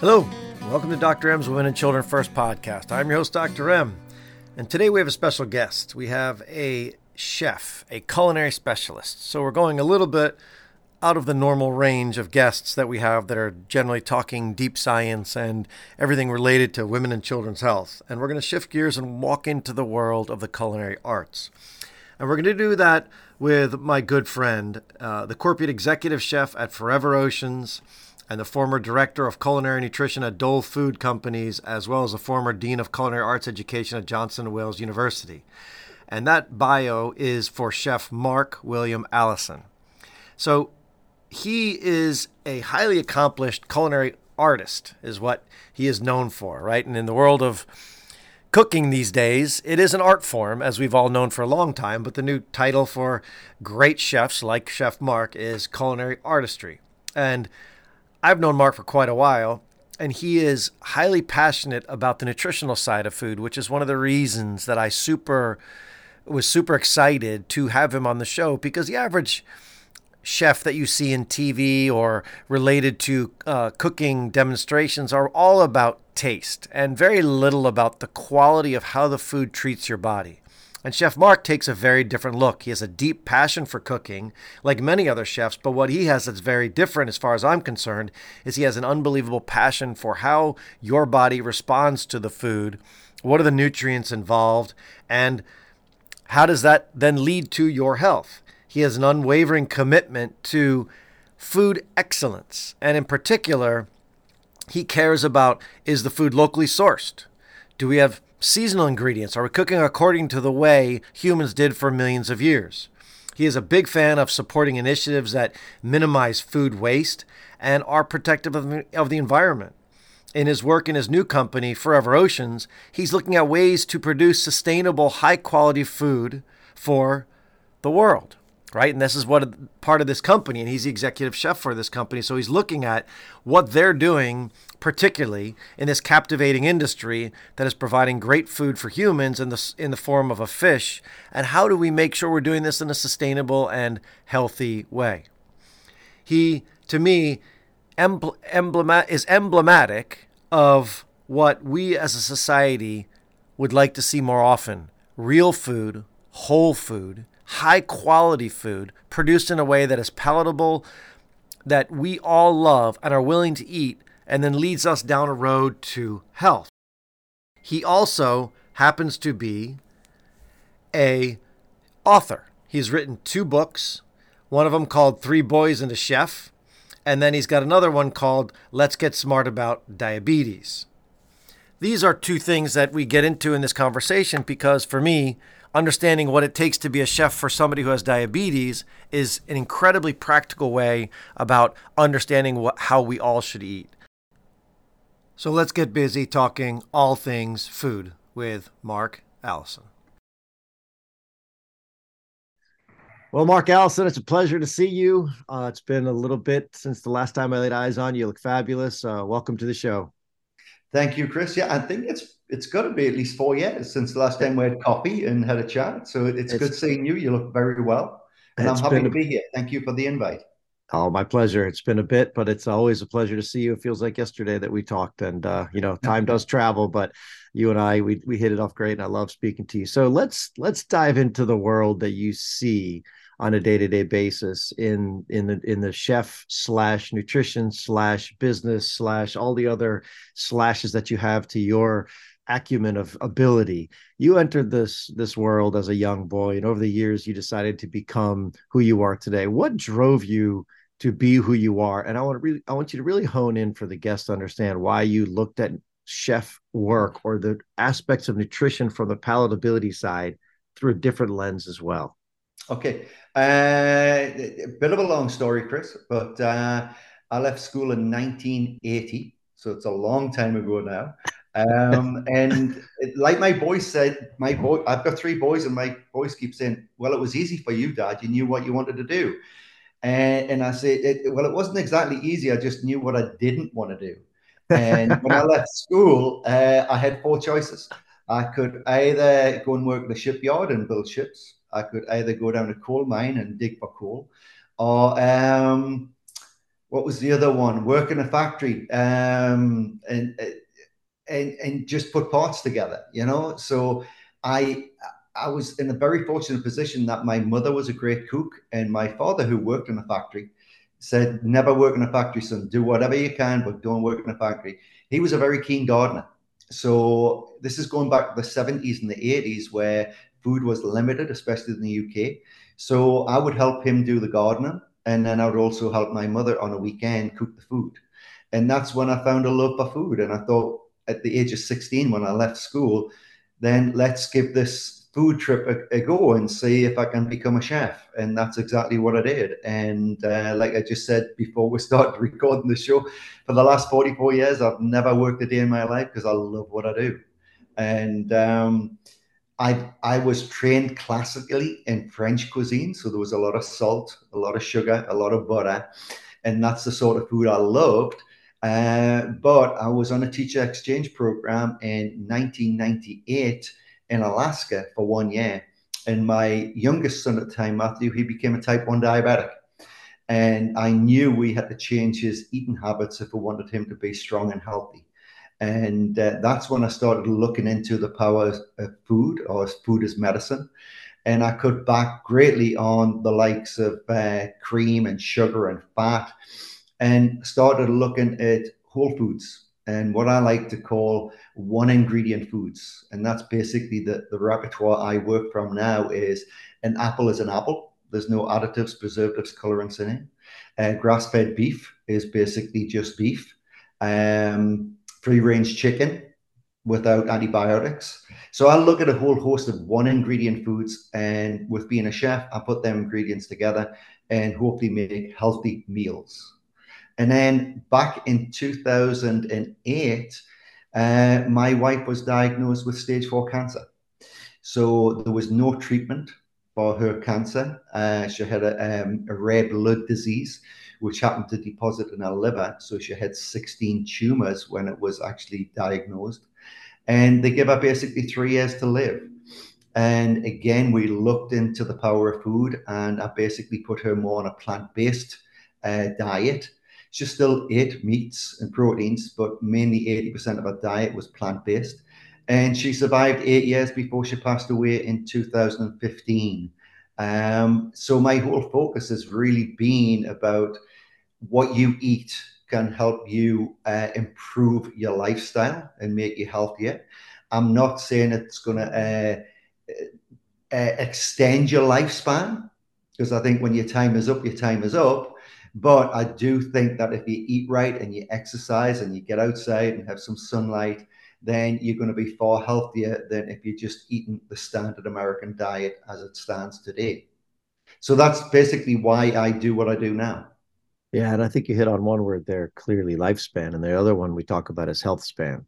Hello, welcome to Dr. M's Women and Children First Podcast. I'm your host, Dr. M, and today we have a special guest. We have a chef, a culinary specialist. So we're going a little bit out of the normal range of guests that we have that are generally talking deep science and everything related to women and children's health. And we're going to shift gears and walk into the world of the culinary arts. And we're going to do that with my good friend, the corporate executive chef at Forever Oceans and the former director of culinary nutrition at Dole Food Companies, as well as the former dean of culinary arts education at Johnson & Wales University. And that bio is for Chef Mark William Allison. So he is a highly accomplished culinary artist, is what he is known for, right? And in the world of cooking these days, it is an art form, as we've all known for a long time, but the new title for great chefs like Chef Mark is culinary artistry. And I've known Mark for quite a while, and he is highly passionate about the nutritional side of food, which is one of the reasons that I was super excited to have him on the show, because the average chef that you see in TV or related to cooking demonstrations are all about taste and very little about the quality of how the food treats your body. And Chef Mark takes a very different look. He has a deep passion for cooking, like many other chefs, but what he has that's very different, as far as I'm concerned, is he has an unbelievable passion for how your body responds to the food, what are the nutrients involved, and how does that then lead to your health? He has an unwavering commitment to food excellence. And in particular, he cares about, is the food locally sourced? Do we have seasonal ingredients? Are we cooking according to the way humans did for millions of years? He is a big fan of supporting initiatives that minimize food waste and are protective of the environment. In his work in his new company, Forever Oceans, he's looking at ways to produce sustainable, high-quality food for the world. Right. And this is what part of this company, and he's the executive chef for this company. So he's looking at what they're doing, particularly in this captivating industry that is providing great food for humans in the form of a fish. And how do we make sure we're doing this in a sustainable and healthy way? He, to me, is emblematic of what we as a society would like to see more often. Real food, whole food, high quality food produced in a way that is palatable, that we all love and are willing to eat, and then leads us down a road to health. He also happens to be an author. He's written 2 books, one of them called Three Boys and a Chef, and then he's got another one called Let's Get Smart About Diabetes. These are 2 things that we get into in this conversation because, for me, understanding what it takes to be a chef for somebody who has diabetes is an incredibly practical way about understanding how we all should eat. So let's get busy talking all things food with Mark Allison. Well, Mark Allison, it's a pleasure to see you. It's been a little bit since the last time I laid eyes on you. You look fabulous. Welcome to the show. Thank you, Chris. Yeah, I think it's got to be at least 4 years since the last time we had coffee and had a chat. So it's good seeing you. You look very well. And I'm happy to be here. Thank you for the invite. Oh, my pleasure. It's been a bit, but it's always a pleasure to see you. It feels like yesterday that we talked, and, time does travel, but you and I, we hit it off great, and I love speaking to you. So let's dive into the world that you see on a day-to-day basis in the chef / nutrition / business / all the other slashes that you have to your acumen of ability. You entered this world as a young boy, and over the years, you decided to become who you are today. What drove you to be who you are? And I want you to really hone in for the guests to understand why you looked at chef work or the aspects of nutrition from the palatability side through a different lens as well. Okay. A bit of a long story, Chris, but I left school in 1980, so it's a long time ago now. And like my boy said, I've got 3 boys, and my boys keep saying, well, it was easy for you, Dad. You knew what you wanted to do. And I say, it wasn't exactly easy. I just knew what I didn't want to do. And when I left school, I had 4 choices. I could either go and work in the shipyard and build ships. I could either go down a coal mine and dig for coal, or what was the other one? Work in a factory, and just put parts together, you know. So I was in a very fortunate position that my mother was a great cook, and my father, who worked in a factory, said, never work in a factory, son. Do whatever you can, but don't work in a factory. He was a very keen gardener. So this is going back to the 70s and the 80s, where food was limited, especially in the UK. So I would help him do the gardening, and then I would also help my mother on a weekend cook the food. And that's when I found a love for food. And I thought, at the age of 16, when I left school, then let's give this food trip a go and see if I can become a chef. And that's exactly what I did. And like I just said before we started recording the show, for the last 44 years, I've never worked a day in my life because I love what I do. And I was trained classically in French cuisine. So there was a lot of salt, a lot of sugar, a lot of butter. And that's the sort of food I loved. But I was on a teacher exchange program in 1998 in Alaska for 1 year. And my youngest son at the time, Matthew, he became a type 1 diabetic. And I knew we had to change his eating habits if we wanted him to be strong and healthy. And that's when I started looking into the power of food, or food as medicine. And I cut back greatly on the likes of cream and sugar and fat, and started looking at whole foods and what I like to call one ingredient foods. And that's basically the repertoire I work from now. Is an apple is an apple. There's no additives, preservatives, colorants in it. Grass-fed beef is basically just beef. Free-range chicken without antibiotics. So I look at a whole host of one ingredient foods, and with being a chef, I put them ingredients together and hopefully make healthy meals. And then back in 2008, my wife was diagnosed with stage 4 cancer. So there was no treatment for her cancer. She had a rare blood disease, which happened to deposit in her liver. So she had 16 tumors when it was actually diagnosed. And they gave her basically 3 years to live. And again, we looked into the power of food, and I basically put her more on a plant-based diet. She still ate meats and proteins, but mainly 80% of her diet was plant-based. And she survived 8 years before she passed away in 2015. So my whole focus has really been about what you eat can help you improve your lifestyle and make you healthier. I'm not saying it's going to extend your lifespan, because I think when your time is up, your time is up. But I do think that if you eat right and you exercise and you get outside and have some sunlight, then you're going to be far healthier than if you're just eating the standard American diet as it stands today. So that's basically why I do what I do now. Yeah, and I think you hit on one word there, clearly, lifespan. And the other one we talk about is health span.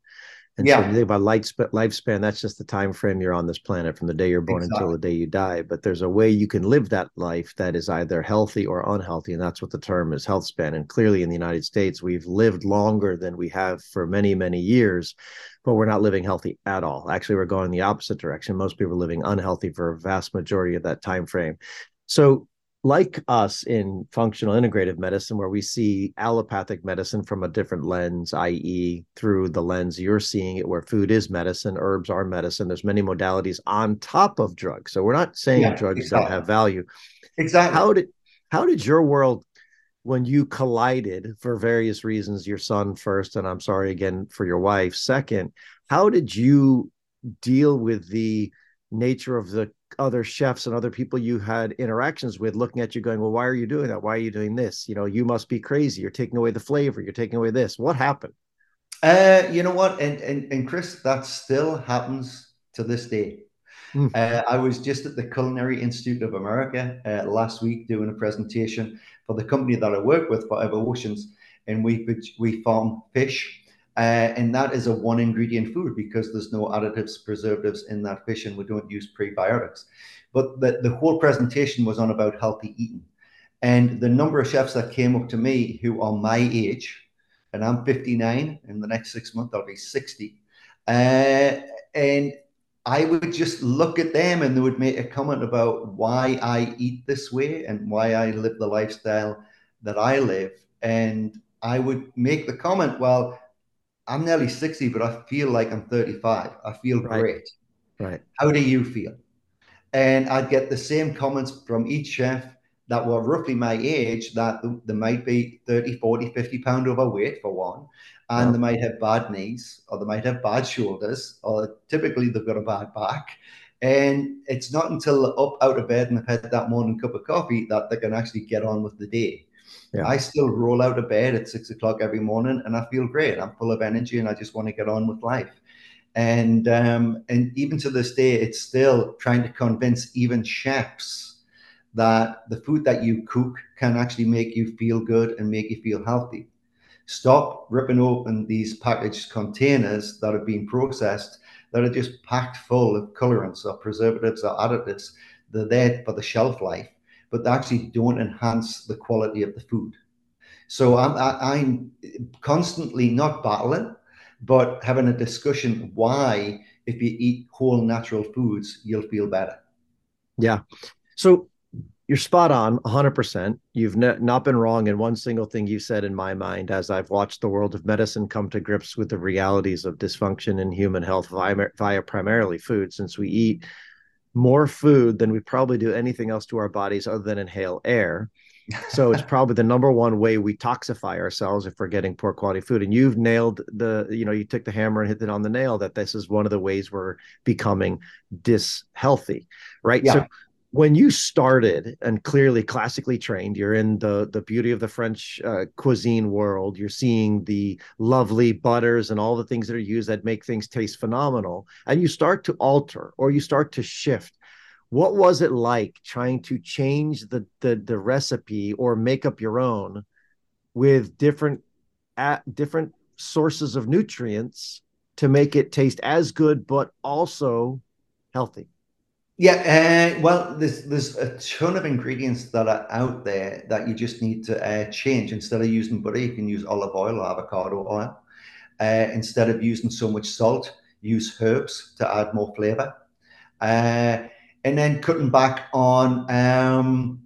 And yeah. So when you think about lifespan, that's just the time frame you're on this planet, from the day you're born until the day you die. But there's a way you can live that life that is either healthy or unhealthy, and that's what the term is, health span. And clearly in the United States, we've lived longer than we have for many, many years, but we're not living healthy at all. Actually, we're going the opposite direction. Most people are living unhealthy for a vast majority of that time frame. So like us in functional integrative medicine, where we see allopathic medicine from a different lens, i.e. through the lens you're seeing it, where food is medicine, herbs are medicine. There's many modalities on top of drugs. So we're not saying drugs don't have value. Exactly. How did your world, when you collided for various reasons, your son first, and I'm sorry again for your wife second, how did you deal with the nature of the other chefs and other people you had interactions with looking at you going, well, why are you doing that? Why are you doing this? You know, you must be crazy. You're taking away the flavor. You're taking away this. What happened? You know what? And Chris, that still happens to this day. I was just at the Culinary Institute of America last week doing a presentation for the company that I work with, Forever Oceans, and we farm fish. And that is a one ingredient food because there's no additives, preservatives in that fish, and we don't use prebiotics. But the whole presentation was on about healthy eating. And the number of chefs that came up to me who are my age, and I'm 59, in the next 6 months, I'll be 60. And I would just look at them and they would make a comment about why I eat this way and why I live the lifestyle that I live. And I would make the comment, well, I'm nearly 60, but I feel like I'm 35. I feel great. Right. How do you feel? And I'd get the same comments from each chef that were roughly my age, that they might be 30, 40, 50 pound overweight for one, and they might have bad knees, or they might have bad shoulders, or typically they've got a bad back. And it's not until they're up out of bed and they've had that morning cup of coffee that they can actually get on with the day. Yeah. I still roll out of bed at 6 o'clock every morning and I feel great. I'm full of energy and I just want to get on with life. And even to this day, it's still trying to convince even chefs that the food that you cook can actually make you feel good and make you feel healthy. Stop ripping open these packaged containers that have been processed, that are just packed full of colorants or preservatives or additives. They're there for the shelf life, but they actually don't enhance the quality of the food. So I'm constantly not battling, but having a discussion why, if you eat whole natural foods, you'll feel better. Yeah. So you're spot on 100%. You've not been wrong in one single thing you've said in my mind, as I've watched the world of medicine come to grips with the realities of dysfunction in human health via primarily food, since we eat more food than we probably do anything else to our bodies other than inhale air. So it's probably the number one way we toxify ourselves if we're getting poor quality food. And you've nailed you took the hammer and hit it on the nail, that this is one of the ways we're becoming dishealthy, right? Yeah. So when you started, and clearly classically trained, you're in the beauty of the French cuisine world. You're seeing the lovely butters and all the things that are used that make things taste phenomenal. And you start to alter, or you start to shift. What was it like trying to change the recipe or make up your own with different sources of nutrients to make it taste as good, but also healthy? Yeah, well, there's a ton of ingredients that are out there that you just need to change. Instead of using butter, you can use olive oil or avocado oil. Instead of using so much salt, use herbs to add more flavor. And then cutting back on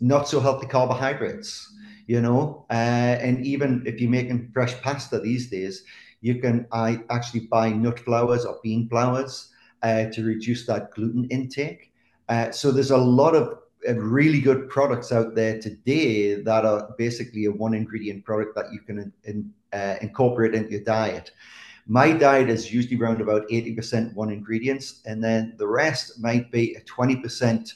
not so healthy carbohydrates, and even if you're making fresh pasta these days, you can actually buy nut flours or bean flours to reduce that gluten intake. So there's a lot of really good products out there today that are basically a one ingredient product that you can incorporate into your diet. My diet is usually around about 80% one ingredients, and then the rest might be a 20%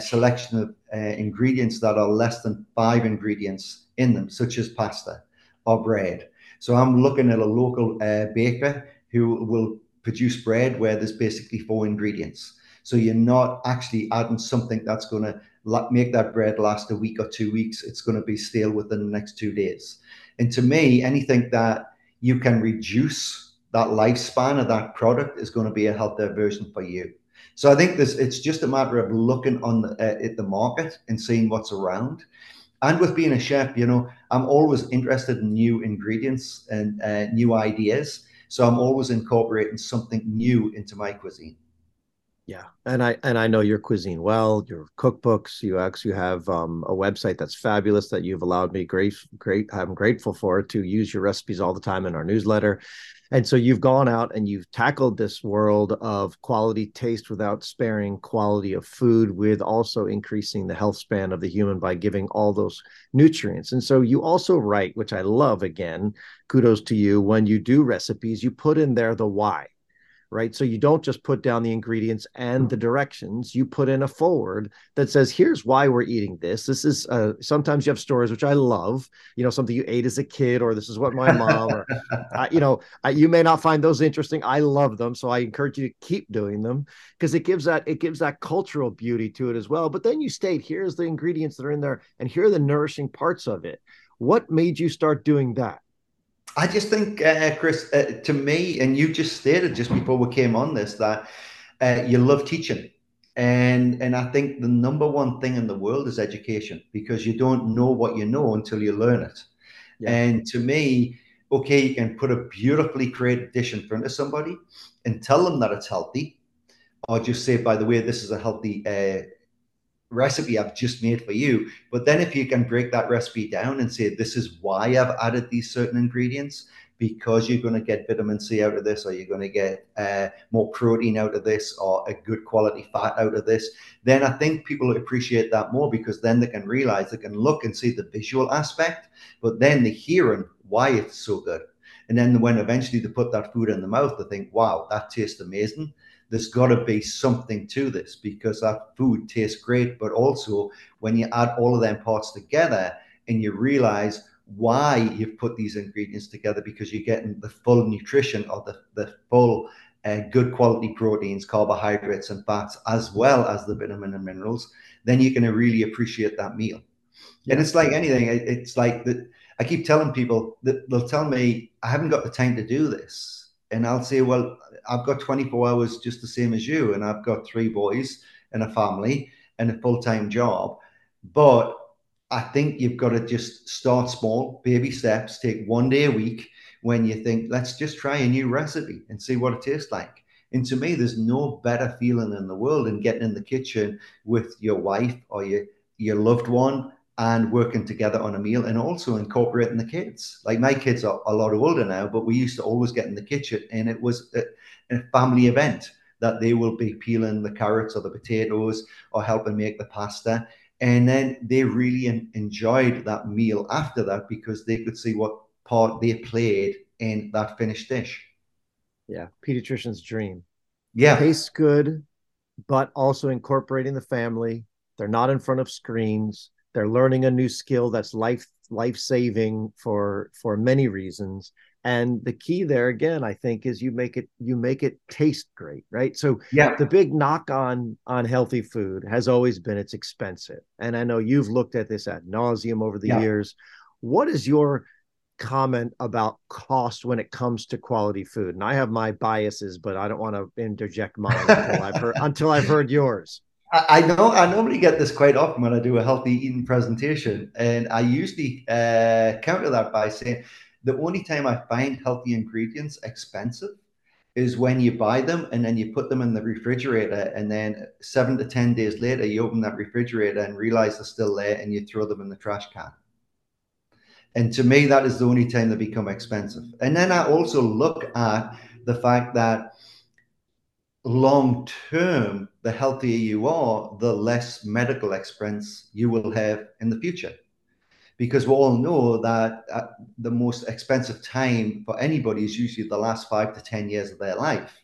selection of ingredients that are less than 5 ingredients in them, such as pasta or bread. So I'm looking at a local baker who will produce bread where there's basically 4 ingredients. So you're not actually adding something that's going to make that bread last a week or 2 weeks. It's going to be stale within the next 2 days. And to me, anything that you can reduce that lifespan of that product is going to be a healthier version for you. So I think it's just a matter of looking at the market and seeing what's around. And with being a chef, I'm always interested in new ingredients and new ideas. So I'm always incorporating something new into my cuisine. Yeah. And I know your cuisine well, your cookbooks. You actually have a website that's fabulous that you've allowed me, I'm grateful for, to use your recipes all the time in our newsletter. And so you've gone out and you've tackled this world of quality taste without sparing quality of food, with also increasing the health span of the human by giving all those nutrients. And so you also write, which I love, again, kudos to you, when you do recipes, you put in there the why. Right? So you don't just put down the ingredients and the directions, you put in a forward that says, here's why we're eating this. This is, sometimes you have stories, which I love, something you ate as a kid, or this is what my mom, or, you may not find those interesting. I love them. So I encourage you to keep doing them, because it gives that cultural beauty to it as well. But then you state, here's the ingredients that are in there, and here are the nourishing parts of it. What made you start doing that? I just think, Chris, to me, and you just stated just before we came on this, that you love teaching. And I think the number one thing in the world is education, because you don't know what you know until you learn it. Yeah. And to me, okay, you can put a beautifully created dish in front of somebody and tell them that it's healthy, or just say, by the way, this is a healthy recipe I've just made for you. But then if you can break that recipe down and say, this is why I've added these certain ingredients, because you're going to get vitamin C out of this, or you're going to get more protein out of this, or a good quality fat out of this, then I think people appreciate that more, because then they can realize, they can look and see the visual aspect, but then they're hearing why it's so good. And then when eventually they put that food in the mouth, they think, wow, that tastes amazing. There's got to be something to this, because that food tastes great. But also when you add all of them parts together and you realize why you've put these ingredients together, because you're getting the full nutrition or the full good quality proteins, carbohydrates and fats, as well as the vitamin and minerals, then you're going to really appreciate that meal. Yeah. And it's like anything. It's like that. I keep telling people that, they'll tell me, I haven't got the time to do this. And I'll say, well, I've got 24 hours just the same as you. And I've got 3 boys and a family and a full-time job. But I think you've got to just start small, baby steps, take 1 day a week when you think, let's just try a new recipe and see what it tastes like. And to me, there's no better feeling in the world than getting in the kitchen with your wife or your loved one and working together on a meal, and also incorporating the kids. Like, my kids are a lot older now, but we used to always get in the kitchen, and it was a family event that they will be peeling the carrots or the potatoes or helping make the pasta. And then they really enjoyed that meal after that, because they could see what part they played in that finished dish. Yeah, pediatrician's dream. Yeah. Tastes good, but also incorporating the family. They're not in front of screens. They're learning a new skill that's life-saving for many reasons. And the key there, again, I think, is you make it taste great, right? So yeah. The big knock on healthy food has always been it's expensive. And I know you've looked at this ad nauseum over the yeah. years. What is your comment about cost when it comes to quality food? And I have my biases, but I don't want to interject mine until I've heard yours. I know I normally get this quite often when I do a healthy eating presentation, and I usually counter that by saying the only time I find healthy ingredients expensive is when you buy them and then you put them in the refrigerator, and then 7 to 10 days later you open that refrigerator and realize they're still there, and you throw them in the trash can. And to me, that is the only time they become expensive. And then I also look at the fact that long term, the healthier you are, the less medical expense you will have in the future, because we all know that the most expensive time for anybody is usually the last 5 to 10 years of their life.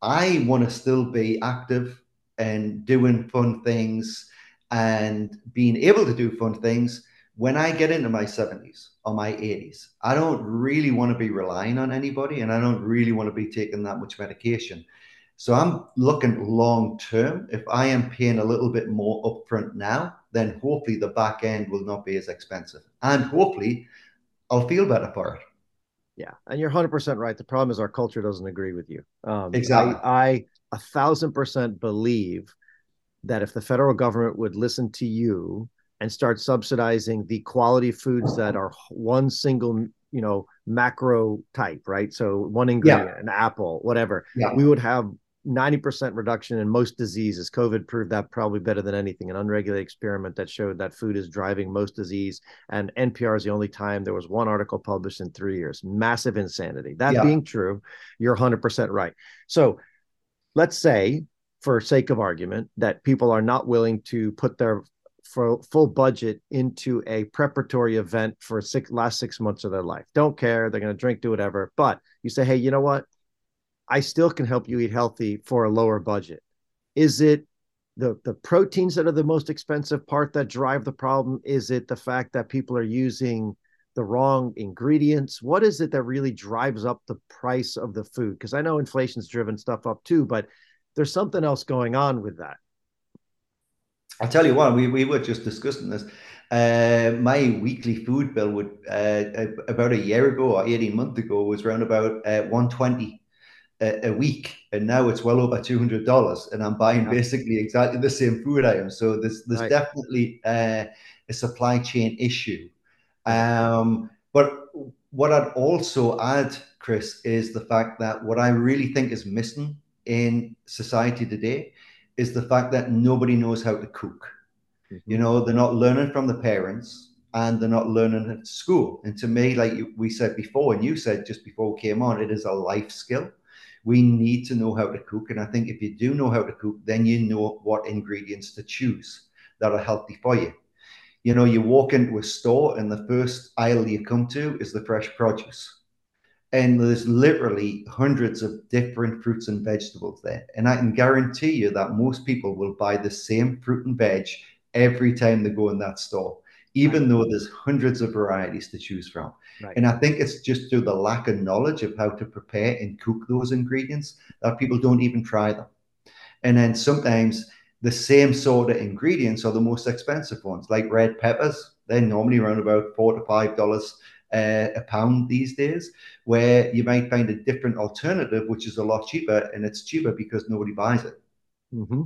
I want to still be active and doing fun things and being able to do fun things when I get into my 70s or my 80s. I don't really want to be relying on anybody, and I don't really want to be taking that much medication. So I'm looking long term. If I am paying a little bit more upfront now, then hopefully the back end will not be as expensive, and hopefully I'll feel better for it. Yeah, and you're 100% right. The problem is our culture doesn't agree with you. Exactly. I 1,000% believe that if the federal government would listen to you and start subsidizing the quality foods that are one single, macro type, right? So one ingredient, yeah. an apple, whatever, yeah. we would have 90% reduction in most diseases. COVID proved that probably better than anything, an unregulated experiment that showed that food is driving most disease. And NPR is the only time there was one article published in 3 years. Massive insanity. That yeah. being true, you're 100% right. So let's say, for sake of argument, that people are not willing to put their full budget into a preparatory event for last 6 months of their life. Don't care. They're going to drink, do whatever. But you say, hey, you know what? I still can help you eat healthy for a lower budget. Is it the proteins that are the most expensive part that drive the problem? Is it the fact that people are using the wrong ingredients? What is it that really drives up the price of the food? Because I know inflation's driven stuff up too, but there's something else going on with that. I'll tell you what, we were just discussing this. My weekly food bill would about a year ago or 18 months ago was around about $120 a week, and now it's well over $200, and I'm buying basically exactly the same food items. So there's right. definitely a supply chain issue. But what I'd also add, Chris, is the fact that what I really think is missing in society today is the fact that nobody knows how to cook. Mm-hmm. You know, they're not learning from the parents and they're not learning at school. And to me, like we said before, and you said just before we came on, it is a life skill. We need to know how to cook. And I think if you do know how to cook, then you know what ingredients to choose that are healthy for you. You know, you walk into a store and the first aisle you come to is the fresh produce. And there's literally hundreds of different fruits and vegetables there. And I can guarantee you that most people will buy the same fruit and veg every time they go in that store, even right. though there's hundreds of varieties to choose from. Right. And I think it's just through the lack of knowledge of how to prepare and cook those ingredients that people don't even try them. And then sometimes the same sort of ingredients are the most expensive ones, like red peppers. They're normally around about $4 to $5 a pound these days, where you might find a different alternative, which is a lot cheaper, and it's cheaper because nobody buys it. Mm-hmm.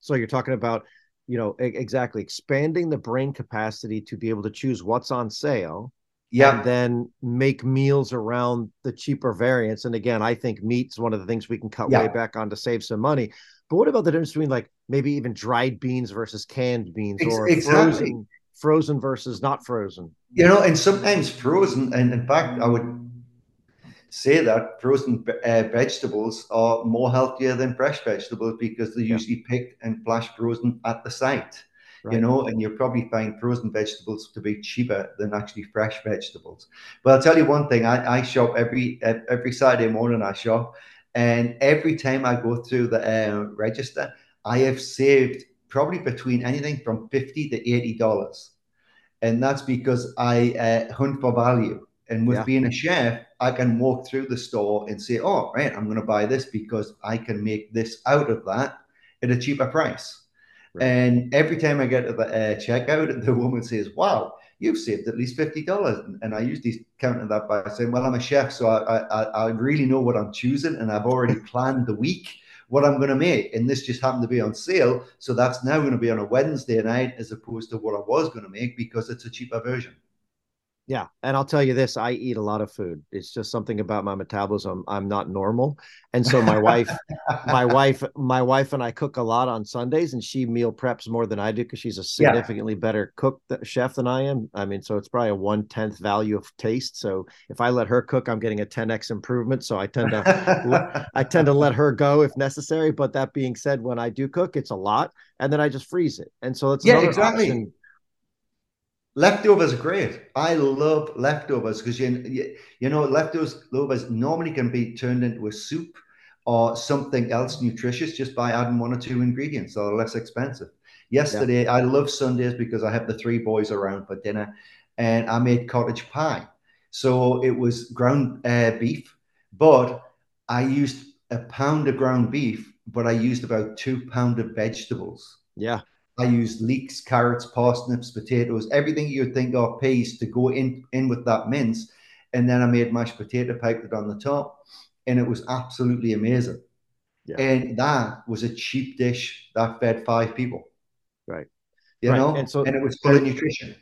So you're talking about, you know, exactly expanding the brain capacity to be able to choose what's on sale, yeah, and then make meals around the cheaper variants. And again, I think meat's one of the things we can cut yeah. way back on to save some money. But what about the difference between like maybe even dried beans versus canned beans, or exactly. frozen versus not frozen? You know, and sometimes frozen, and in fact, I would say that frozen vegetables are more healthier than fresh vegetables because they're yeah. usually picked and flash frozen at the site, right. you know, and you'll probably find frozen vegetables to be cheaper than actually fresh vegetables. But I'll tell you one thing, I shop every Saturday morning I shop, and every time I go through the register, I have saved probably between anything from $50 to $80. And that's because I hunt for value. And with yeah. being a chef, I can walk through the store and say, oh, right, I'm going to buy this because I can make this out of that at a cheaper price. Right. And every time I get to the checkout, the woman says, wow, you've saved at least $50. And I usually counter that by saying, well, I'm a chef, so I really know what I'm choosing, and I've already planned the week what I'm going to make, and this just happened to be on sale, so that's now going to be on a Wednesday night as opposed to what I was going to make because it's a cheaper version. Yeah, and I'll tell you this, I eat a lot of food. It's just something about my metabolism. I'm not normal. And so my wife and I cook a lot on Sundays, and she meal preps more than I do because she's a significantly yeah. better chef than I am. I mean, so it's probably a 1/10 value of taste. So if I let her cook, I'm getting a 10x improvement. So I tend to let her go if necessary. But that being said, when I do cook, it's a lot, and then I just freeze it. And so that's another exactly. option. Leftovers are great. I love leftovers because, you know, leftovers normally can be turned into a soup or something else nutritious just by adding one or two ingredients that are less expensive. Yesterday, yeah. I love Sundays because I have the three boys around for dinner, and I made cottage pie. So it was ground beef, but I used a pound of ground beef, but I used about 2 pounds of vegetables. Yeah. I used leeks, carrots, parsnips, potatoes, everything you would think of, peas, to go in with that mince. And then I made mashed potato, piped it on the top, and it was absolutely amazing. Yeah. And that was a cheap dish that fed 5 people. Right. You right. know, and, so, and it was full of nutrition.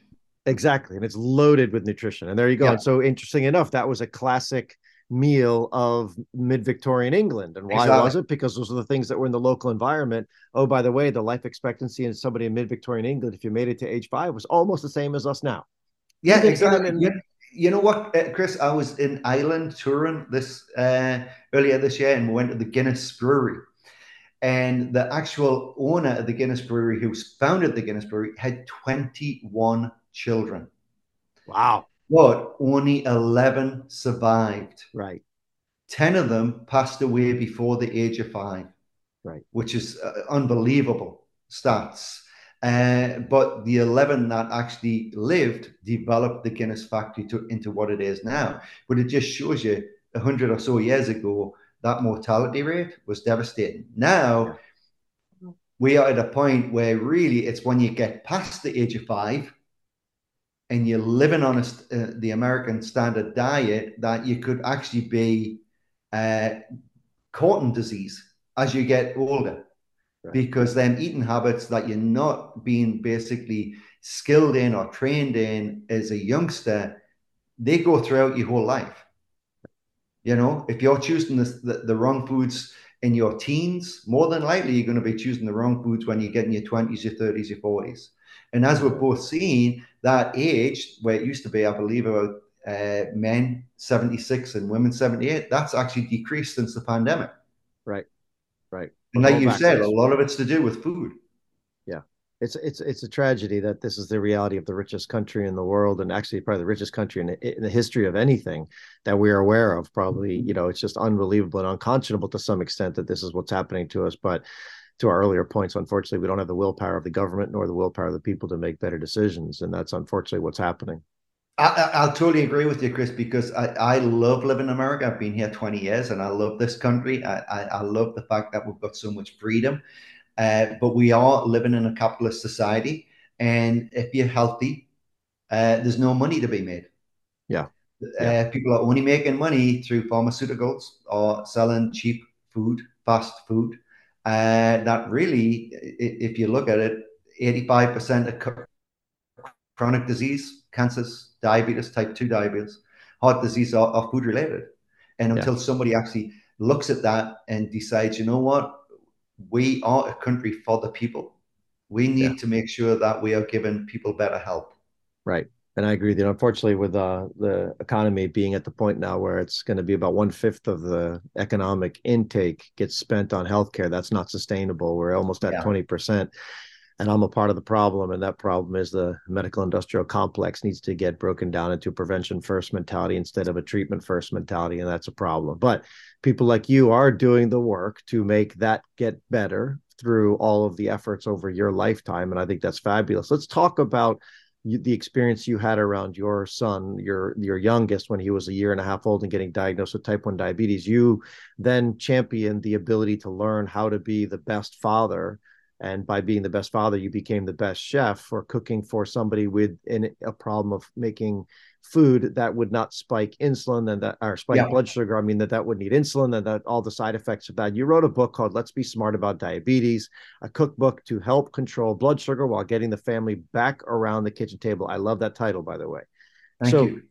Exactly. And it's loaded with nutrition. And there you go. Yeah. And so interesting enough, that was a classic meal of mid-Victorian England. And why exactly. was it? Because those are the things that were in the local environment. Oh, by the way, the life expectancy in somebody in mid-Victorian England, if you made it to age 5, was almost the same as us now. Yeah, exactly. You know what, Chris? I was in Ireland touring earlier this year, and we went to the Guinness Brewery. And the actual owner of the Guinness Brewery, who founded the Guinness Brewery, had 21 children. Wow. But only 11 survived. Right. 10 of them passed away before the age of 5. Right. Which is unbelievable stats. But the 11 that actually lived developed the Guinness factory into what it is now. But it just shows you 100 or so years ago, that mortality rate was devastating. Now, we are at a point where really it's when you get past the age of 5, and you're living on the American standard diet, that you could actually be caught in disease as you get older. Right. Because them eating habits that you're not being basically skilled in or trained in as a youngster, they go throughout your whole life. You know, if you're choosing the wrong foods in your teens, more than likely you're going to be choosing the wrong foods when you get in your 20s, your 30s, your 40s. And as we're both seeing, that age where it used to be, I believe, about men 76 and women 78, that's actually decreased since the pandemic. Right, right. And like you said, a lot of it's to do with food. Yeah, it's a tragedy that this is the reality of the richest country in the world, and actually probably the richest country in the history of anything that we are aware of. Probably, you know, it's just unbelievable and unconscionable to some extent that this is what's happening to us. But to our earlier points, unfortunately, we don't have the willpower of the government nor the willpower of the people to make better decisions. And that's unfortunately what's happening. I'll totally agree with you, Chris, because I love living in America. I've been here 20 years and I love this country. I love the fact that we've got so much freedom, but we are living in a capitalist society. And if you're healthy, there's no money to be made. Yeah. People are only making money through pharmaceuticals or selling cheap food, fast food. That really, if you look at it, 85% of chronic disease, cancers, diabetes, type 2 diabetes, heart disease are food related. And until somebody actually looks at that and decides, you know what, we are a country for the people. We need to make sure that we are giving people better help. Right. And I agree with you. Unfortunately, with the economy being at the point now where it's going to be about 1/5 of the economic intake gets spent on healthcare, that's not sustainable. We're almost at 20%. And I'm a part of the problem. And that problem is the medical industrial complex needs to get broken down into a prevention first mentality instead of a treatment first mentality. And that's a problem. But people like you are doing the work to make that get better through all of the efforts over your lifetime. And I think that's fabulous. Let's talk about the experience you had around your son, your youngest, when he was a year and a half old and getting diagnosed with type 1 diabetes. You then championed the ability to learn how to be the best father. And by being the best father, you became the best chef for cooking for somebody with a problem of making food that would not spike insulin and that, or spike blood sugar. I mean, that would need insulin and that all the side effects of that. You wrote a book called Let's Be Smart About Diabetes, a cookbook to help control blood sugar while getting the family back around the kitchen table. I love that title, by the way. Thank you.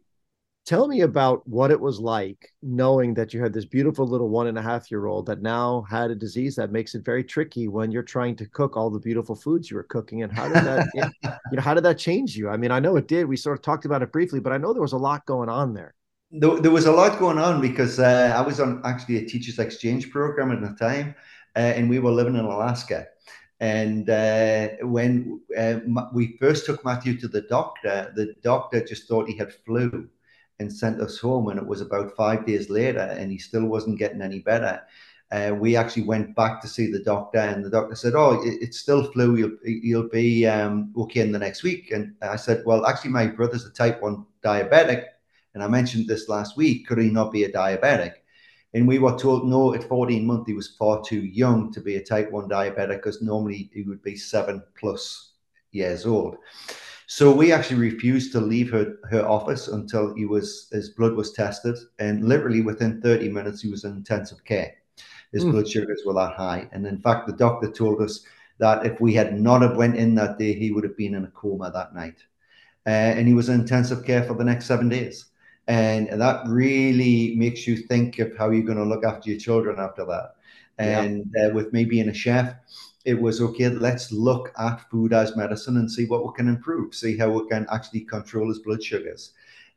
Tell me about what it was like knowing that you had this beautiful little 1.5-year-old that now had a disease that makes it very tricky when you're trying to cook all the beautiful foods you were cooking. And how did that, how did that change you? I mean, I know it did. We sort of talked about it briefly, but I know there was a lot going on there. There was a lot going on because I was on actually a teacher's exchange program at the time, and we were living in Alaska. And when we first took Matthew to the doctor just thought he had flu and sent us home, and it was about 5 days later and he still wasn't getting any better. We actually went back to see the doctor, and the doctor said, oh, it's still flu, you'll be okay in the next week. And I said, well, actually my brother's a type 1 diabetic, and I mentioned this last week, could he not be a diabetic? And we were told no, at 14 months he was far too young to be a type 1 diabetic, because normally he would be 7+ years old. So we actually refused to leave her office until his blood was tested. And literally within 30 minutes, he was in intensive care. His blood sugars were that high. And in fact, the doctor told us that if we had not have went in that day, he would have been in a coma that night. And he was in intensive care for the next 7 days. And that really makes you think of how you're going to look after your children after that. And with me being a chef, it was, okay, let's look at food as medicine and see what we can improve, see how we can actually control his blood sugars.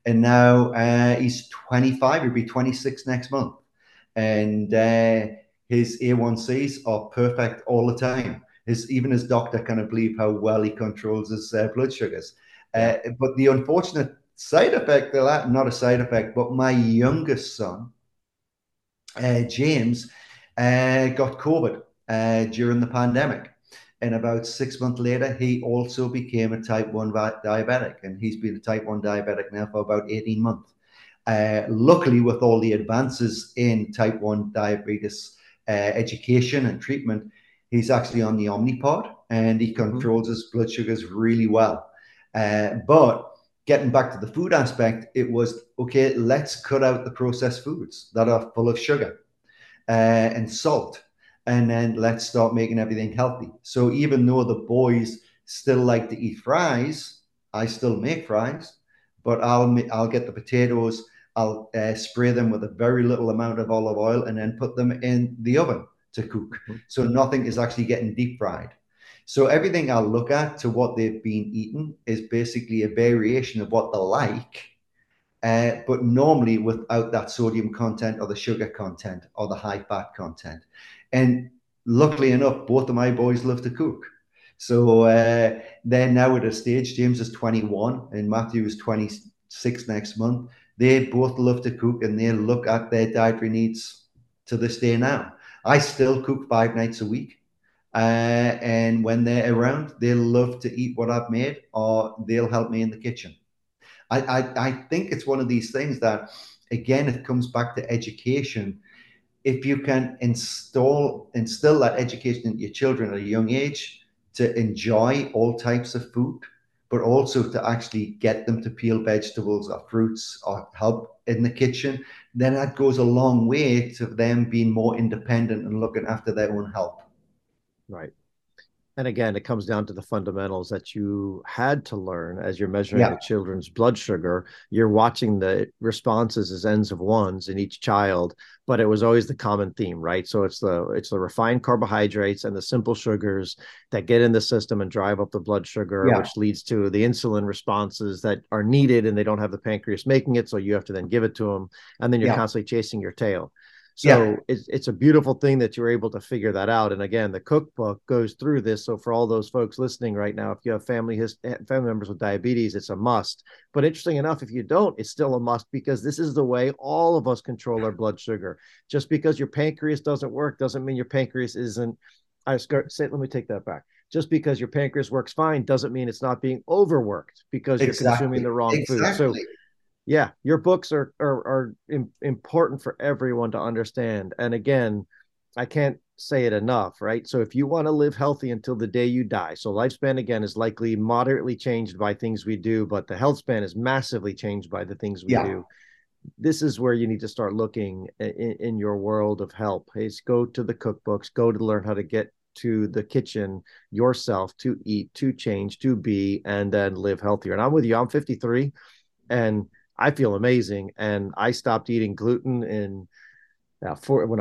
And now he's 25, he'll be 26 next month. And his A1Cs are perfect all the time. Even his doctor can't believe how well he controls his blood sugars. But the unfortunate side effect of that, not a side effect, but my youngest son, James, got COVID. During the pandemic, and about 6 months later he also became a type 1 diabetic, and he's been a type 1 diabetic now for about 18 months. Luckily, with all the advances in type 1 diabetes education and treatment, he's actually on the Omnipod and he controls his blood sugars really well. But getting back to the food aspect, it was, okay, let's cut out the processed foods that are full of sugar and salt. And then let's start making everything healthy. So even though the boys still like to eat fries, I still make fries, but I'll get the potatoes, I'll spray them with a very little amount of olive oil and then put them in the oven to cook. So nothing is actually getting deep fried. So everything I look at to what they've been eating is basically a variation of what they like, but normally without that sodium content or the sugar content or the high fat content. And luckily enough, both of my boys love to cook. So they're now at a stage, James is 21 and Matthew is 26 next month. They both love to cook and they look at their dietary needs to this day now. I still cook 5 nights a week. And when they're around, they love to eat what I've made, or they'll help me in the kitchen. I think it's one of these things that, again, it comes back to education. If you can instill that education into your children at a young age to enjoy all types of food, but also to actually get them to peel vegetables or fruits or help in the kitchen, then that goes a long way to them being more independent and looking after their own health. Right. And again, it comes down to the fundamentals that you had to learn as you're measuring the children's blood sugar. You're watching the responses as ends of ones in each child, but it was always the common theme, right? So it's the refined carbohydrates and the simple sugars that get in the system and drive up the blood sugar, which leads to the insulin responses that are needed, and they don't have the pancreas making it. So you have to then give it to them. And then you're constantly chasing your tail. So it's a beautiful thing that you're able to figure that out. And again, the cookbook goes through this. So for all those folks listening right now, if you have family members with diabetes, it's a must. But interesting enough, if you don't, it's still a must, because this is the way all of us control our blood sugar. Just because your pancreas doesn't work doesn't mean your pancreas isn't. Let me take that back. Just because your pancreas works fine doesn't mean it's not being overworked because you're consuming the wrong food. So yeah, your books are important for everyone to understand. And again, I can't say it enough, right? So if you want to live healthy until the day you die, so lifespan, again, is likely moderately changed by things we do, but the health span is massively changed by the things we do. This is where you need to start looking in your world of help. Is go to the cookbooks, go to learn how to get to the kitchen yourself, to eat, to change, to be, and then live healthier. And I'm with you. I'm 53 and I feel amazing. And I stopped eating gluten when I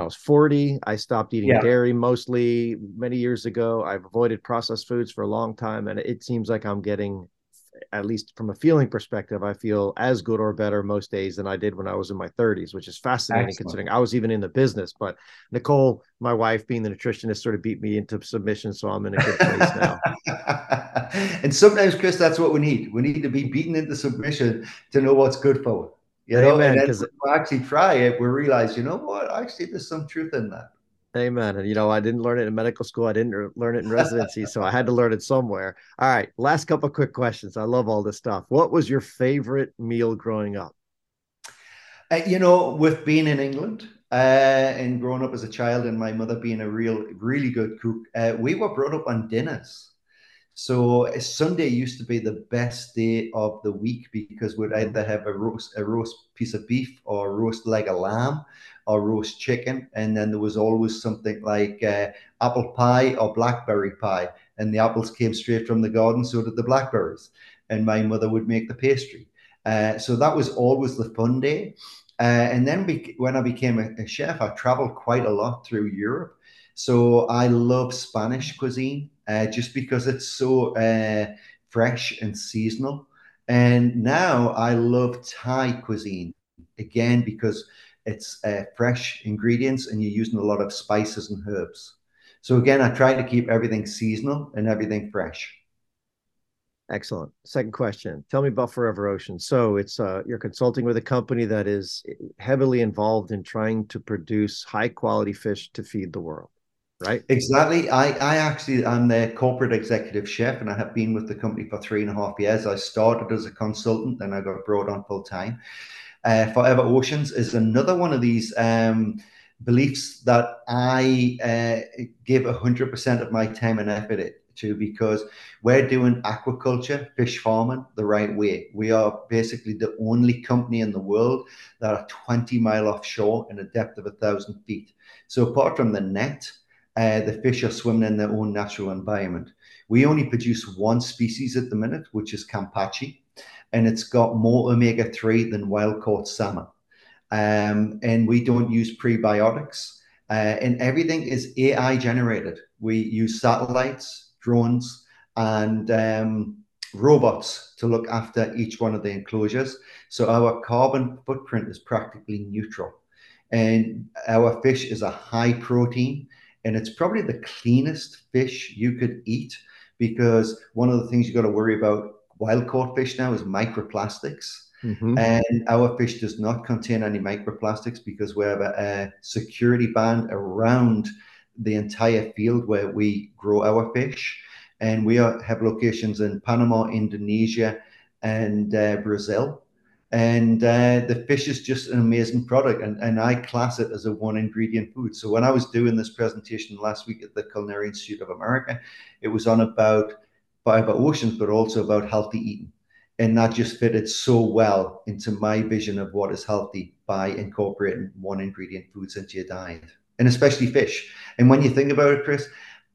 was 40. I stopped eating dairy mostly many years ago. I've avoided processed foods for a long time. And it seems like I'm getting, at least from a feeling perspective, I feel as good or better most days than I did when I was in my 30s, which is fascinating. Excellent. Considering I was even in the business. But Nicole, my wife, being the nutritionist, sort of beat me into submission. So I'm in a good place now. And sometimes, Chris, that's what we need. We need to be beaten into submission to know what's good for us. You know, amen, and then if we actually try it, we realize, you know what, actually, there's some truth in that. Amen. And, you know, I didn't learn it in medical school. I didn't learn it in residency. So I had to learn it somewhere. All right. Last couple of quick questions. I love all this stuff. What was your favorite meal growing up? With being in England and growing up as a child and my mother being a really good cook, we were brought up on dinners. So Sunday used to be the best day of the week because we'd either have a roast piece of beef or a roast leg of lamb or roast chicken. And then there was always something like apple pie or blackberry pie. And the apples came straight from the garden, so did the blackberries. And my mother would make the pastry. So that was always the fun day. And then when I became a chef, I traveled quite a lot through Europe. So I love Spanish cuisine. Just because it's so fresh and seasonal. And now I love Thai cuisine, again, because it's fresh ingredients and you're using a lot of spices and herbs. So again, I try to keep everything seasonal and everything fresh. Excellent. Second question. Tell me about Forever Oceans. So it's you're consulting with a company that is heavily involved in trying to produce high quality fish to feed the world. Right. Exactly. I'm their corporate executive chef and I have been with the company for 3.5 years. I started as a consultant, then I got brought on full time. Forever Oceans is another one of these beliefs that I give 100% of my time and effort to, because we're doing aquaculture, fish farming the right way. We are basically the only company in the world that are 20 mile offshore in a depth of 1,000 feet. So apart from the net, the fish are swimming in their own natural environment. We only produce one species at the minute, which is Kampachi, and it's got more omega-3 than wild-caught salmon. And we don't use prebiotics, and everything is AI generated. We use satellites, drones, and robots to look after each one of the enclosures. So our carbon footprint is practically neutral. And our fish is a high protein, and it's probably the cleanest fish you could eat, because one of the things you've got to worry about wild caught fish now is microplastics. Mm-hmm. And our fish does not contain any microplastics because we have a security band around the entire field where we grow our fish. And we have locations in Panama, Indonesia, and Brazil. And the fish is just an amazing product, and I class it as a one ingredient food. So when I was doing this presentation last week at the Culinary Institute of America, it was on about Forever Oceans, but also about healthy eating. And that just fitted so well into my vision of what is healthy by incorporating one ingredient foods into your diet, and especially fish. And when you think about it, Chris,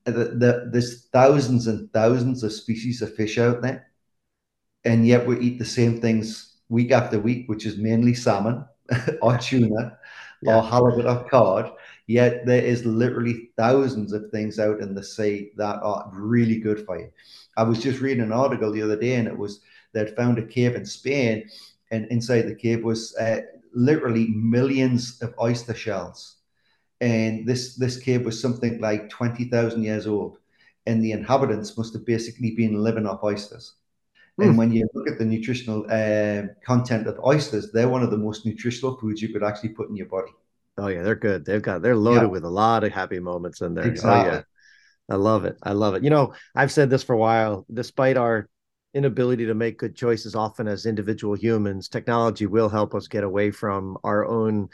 there's thousands and thousands of species of fish out there, and yet we eat the same things week after week, which is mainly salmon or tuna or halibut or cod. Yet there is literally thousands of things out in the sea that are really good for you. I was just reading an article the other day, and it was they'd found a cave in Spain, and inside the cave was literally millions of oyster shells. And this cave was something like 20,000 years old, and the inhabitants must have basically been living off oysters. And when you look at the nutritional content of oysters, they're one of the most nutritional foods you could actually put in your body. Oh yeah, they're good. They're loaded with a lot of happy moments in there. Exactly. Oh yeah, I love it. I love it. You know, I've said this for a while. Despite our inability to make good choices often as individual humans, technology will help us get away from our own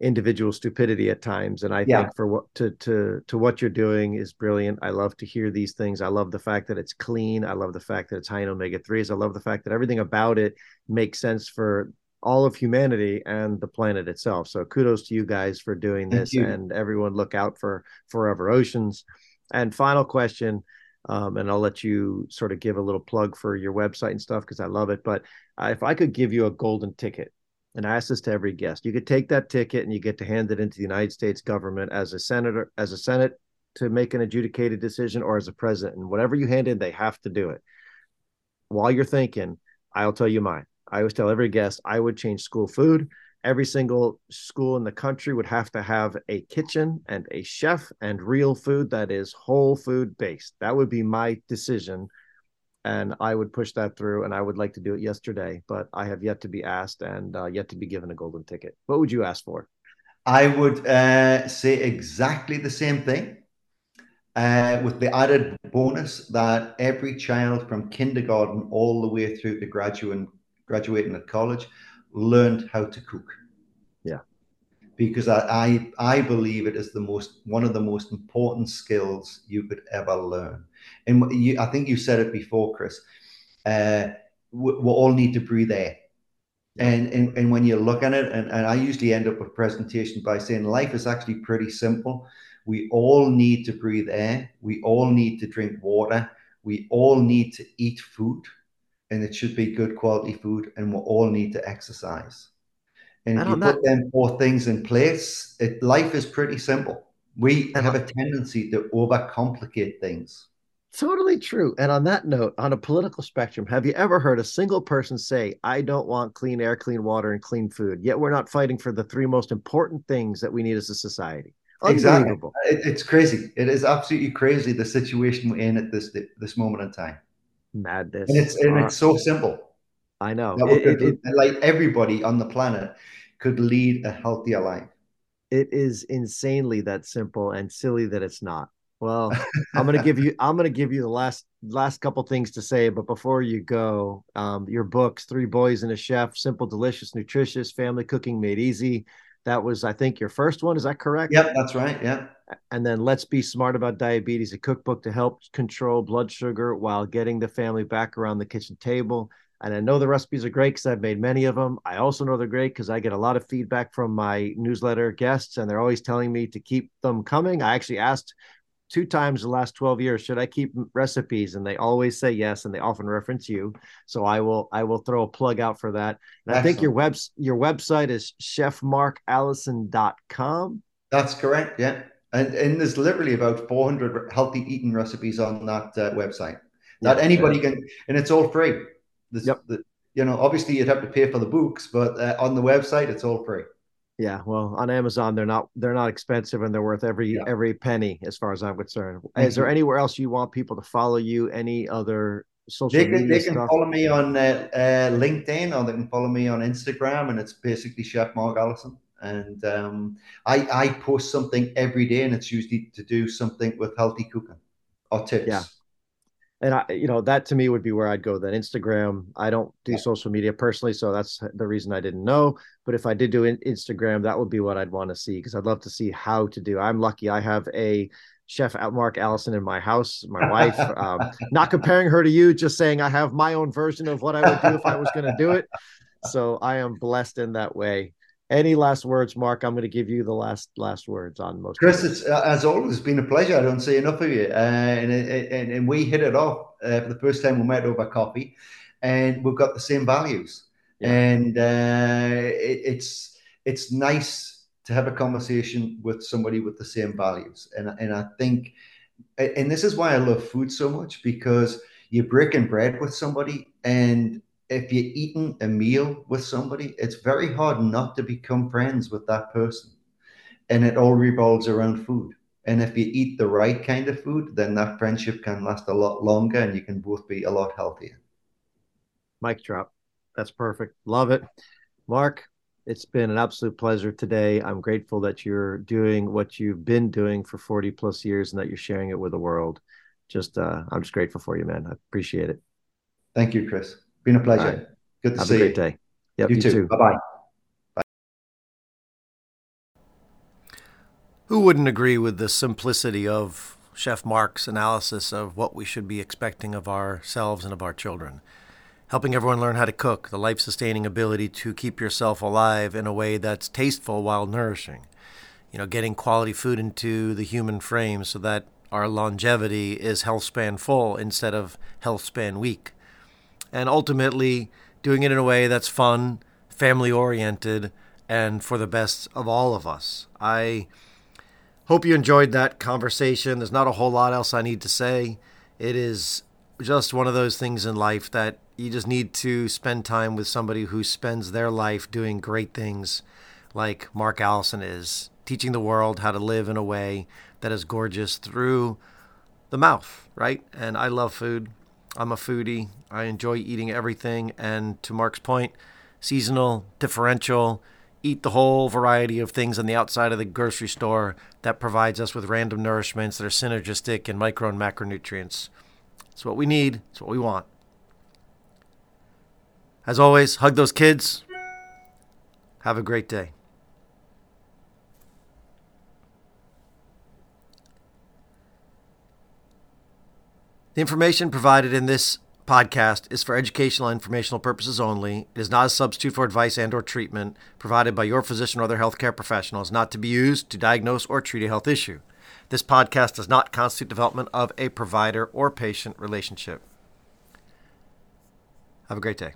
individual stupidity at times. And I think for what to what you're doing is brilliant. I love to hear these things. I love the fact that it's clean. I love the fact that it's high in omega-3s. I love the fact that everything about it makes sense for all of humanity and the planet itself. So kudos to you guys for doing this, and everyone look out for Forever Oceans. And final question, and I'll let you sort of give a little plug for your website and stuff, because I love it. But if I could give you a golden ticket, and I ask this to every guest, you could take that ticket and you get to hand it into the United States government as a senator, as a Senate, to make an adjudicated decision, or as a president. And whatever you hand in, they have to do it. While you're thinking, I'll tell you mine. I always tell every guest, I would change school food. Every single school in the country would have to have a kitchen and a chef and real food that is whole food based. That would be my decision. And I would push that through, and I would like to do it yesterday, but I have yet to be asked and yet to be given a golden ticket. What would you ask for? I would say exactly the same thing, with the added bonus that every child from kindergarten all the way through to graduating at college learned how to cook. Yeah. Because I believe it is one of the most important skills you could ever learn. And I think you said it before, Chris, we all need to breathe air. And when you look at it, and I usually end up with presentation by saying life is actually pretty simple. We all need to breathe air. We all need to drink water. We all need to eat food, and it should be good quality food. And we all need to exercise. And if you put them four things in place, life is pretty simple. We have a tendency to overcomplicate things. Totally true. And on that note, on a political spectrum, have you ever heard a single person say, I don't want clean air, clean water, and clean food, yet we're not fighting for the three most important things that we need as a society? Unbelievable. Exactly. It's crazy. It is absolutely crazy, the situation we're in at this moment in time. Madness. And it's so simple. I know. Like everybody on the planet could lead a healthier life. It is insanely that simple, and silly that it's not. Well, I'm going to give you the last couple things to say, but before you go, your books, Three Boys and a Chef, Simple, Delicious, Nutritious, Family Cooking Made Easy. That was, I think, your first one. Is that correct? Yep, that's right. Yeah. And then Let's Be Smart About Diabetes, a cookbook to help control blood sugar while getting the family back around the kitchen table. And I know the recipes are great because I've made many of them. I also know they're great because I get a lot of feedback from my newsletter guests, and they're always telling me to keep them coming. I actually asked 2 times in the last 12 years, should I keep recipes? And they always say yes, and they often reference you. So I will throw a plug out for that. And I think your website is chefmarkallison.com. That's correct. Yeah. And there's literally about 400 healthy eating recipes on that website that anybody can, and it's all free. You know, obviously you'd have to pay for the books, but on the website, it's all free. Yeah. Well, on Amazon, they're not expensive, and they're worth every penny as far as I'm concerned. Mm-hmm. Is there anywhere else you want people to follow you? Any other social media stuff? Follow me on LinkedIn, or they can follow me on Instagram, and it's basically Chef Mark Allison. And I post something every day, and it's usually to do something with healthy cooking or tips. Yeah. And I, you know, that to me would be where I'd go then. Instagram, I don't do social media personally, so that's the reason I didn't know. But if I did do Instagram, that would be what I'd want to see, because I'd love to see how to do. I'm lucky I have a Chef Mark Allison in my house, my wife. Not comparing her to you, just saying I have my own version of what I would do if I was going to do it. So I am blessed in that way. Any last words, Mark? I'm going to give you the last words on most. Chris, it's as always been a pleasure. I don't say enough of you, and we hit it off for the first time we met over coffee, and we've got the same values. Yeah. And it's nice to have a conversation with somebody with the same values. And I think, and this is why I love food so much, because you're breaking bread with somebody, and if you're eating a meal with somebody, it's very hard not to become friends with that person. And it all revolves around food. And if you eat the right kind of food, then that friendship can last a lot longer, and you can both be a lot healthier. Mic drop. That's perfect. Love it. Mark, it's been an absolute pleasure today. I'm grateful that you're doing what you've been doing for 40 plus years and that you're sharing it with the world. I'm just grateful for you, man. I appreciate it. Thank you, Chris. Been a pleasure. Right. Good to see you. Have a great day. Yep, you too. Bye-bye. Bye. Who wouldn't agree with the simplicity of Chef Mark's analysis of what we should be expecting of ourselves and of our children? Helping everyone learn how to cook, the life-sustaining ability to keep yourself alive in a way that's tasteful while nourishing. You know, getting quality food into the human frame so that our longevity is health span full instead of health span weak. And ultimately, doing it in a way that's fun, family-oriented, and for the best of all of us. I hope you enjoyed that conversation. There's not a whole lot else I need to say. It is just one of those things in life that you just need to spend time with somebody who spends their life doing great things like Mark Allison is, teaching the world how to live in a way that is gorgeous through the mouth, right? And I love food. I'm a foodie. I enjoy eating everything. And to Mark's point, seasonal, differential, eat the whole variety of things on the outside of the grocery store that provides us with random nourishments that are synergistic in micro and macronutrients. It's what we need. It's what we want. As always, hug those kids. Have a great day. The information provided in this podcast is for educational and informational purposes only. It is not a substitute for advice and/or treatment provided by your physician or other healthcare professionals, not to be used to diagnose or treat a health issue. This podcast does not constitute development of a provider or patient relationship. Have a great day.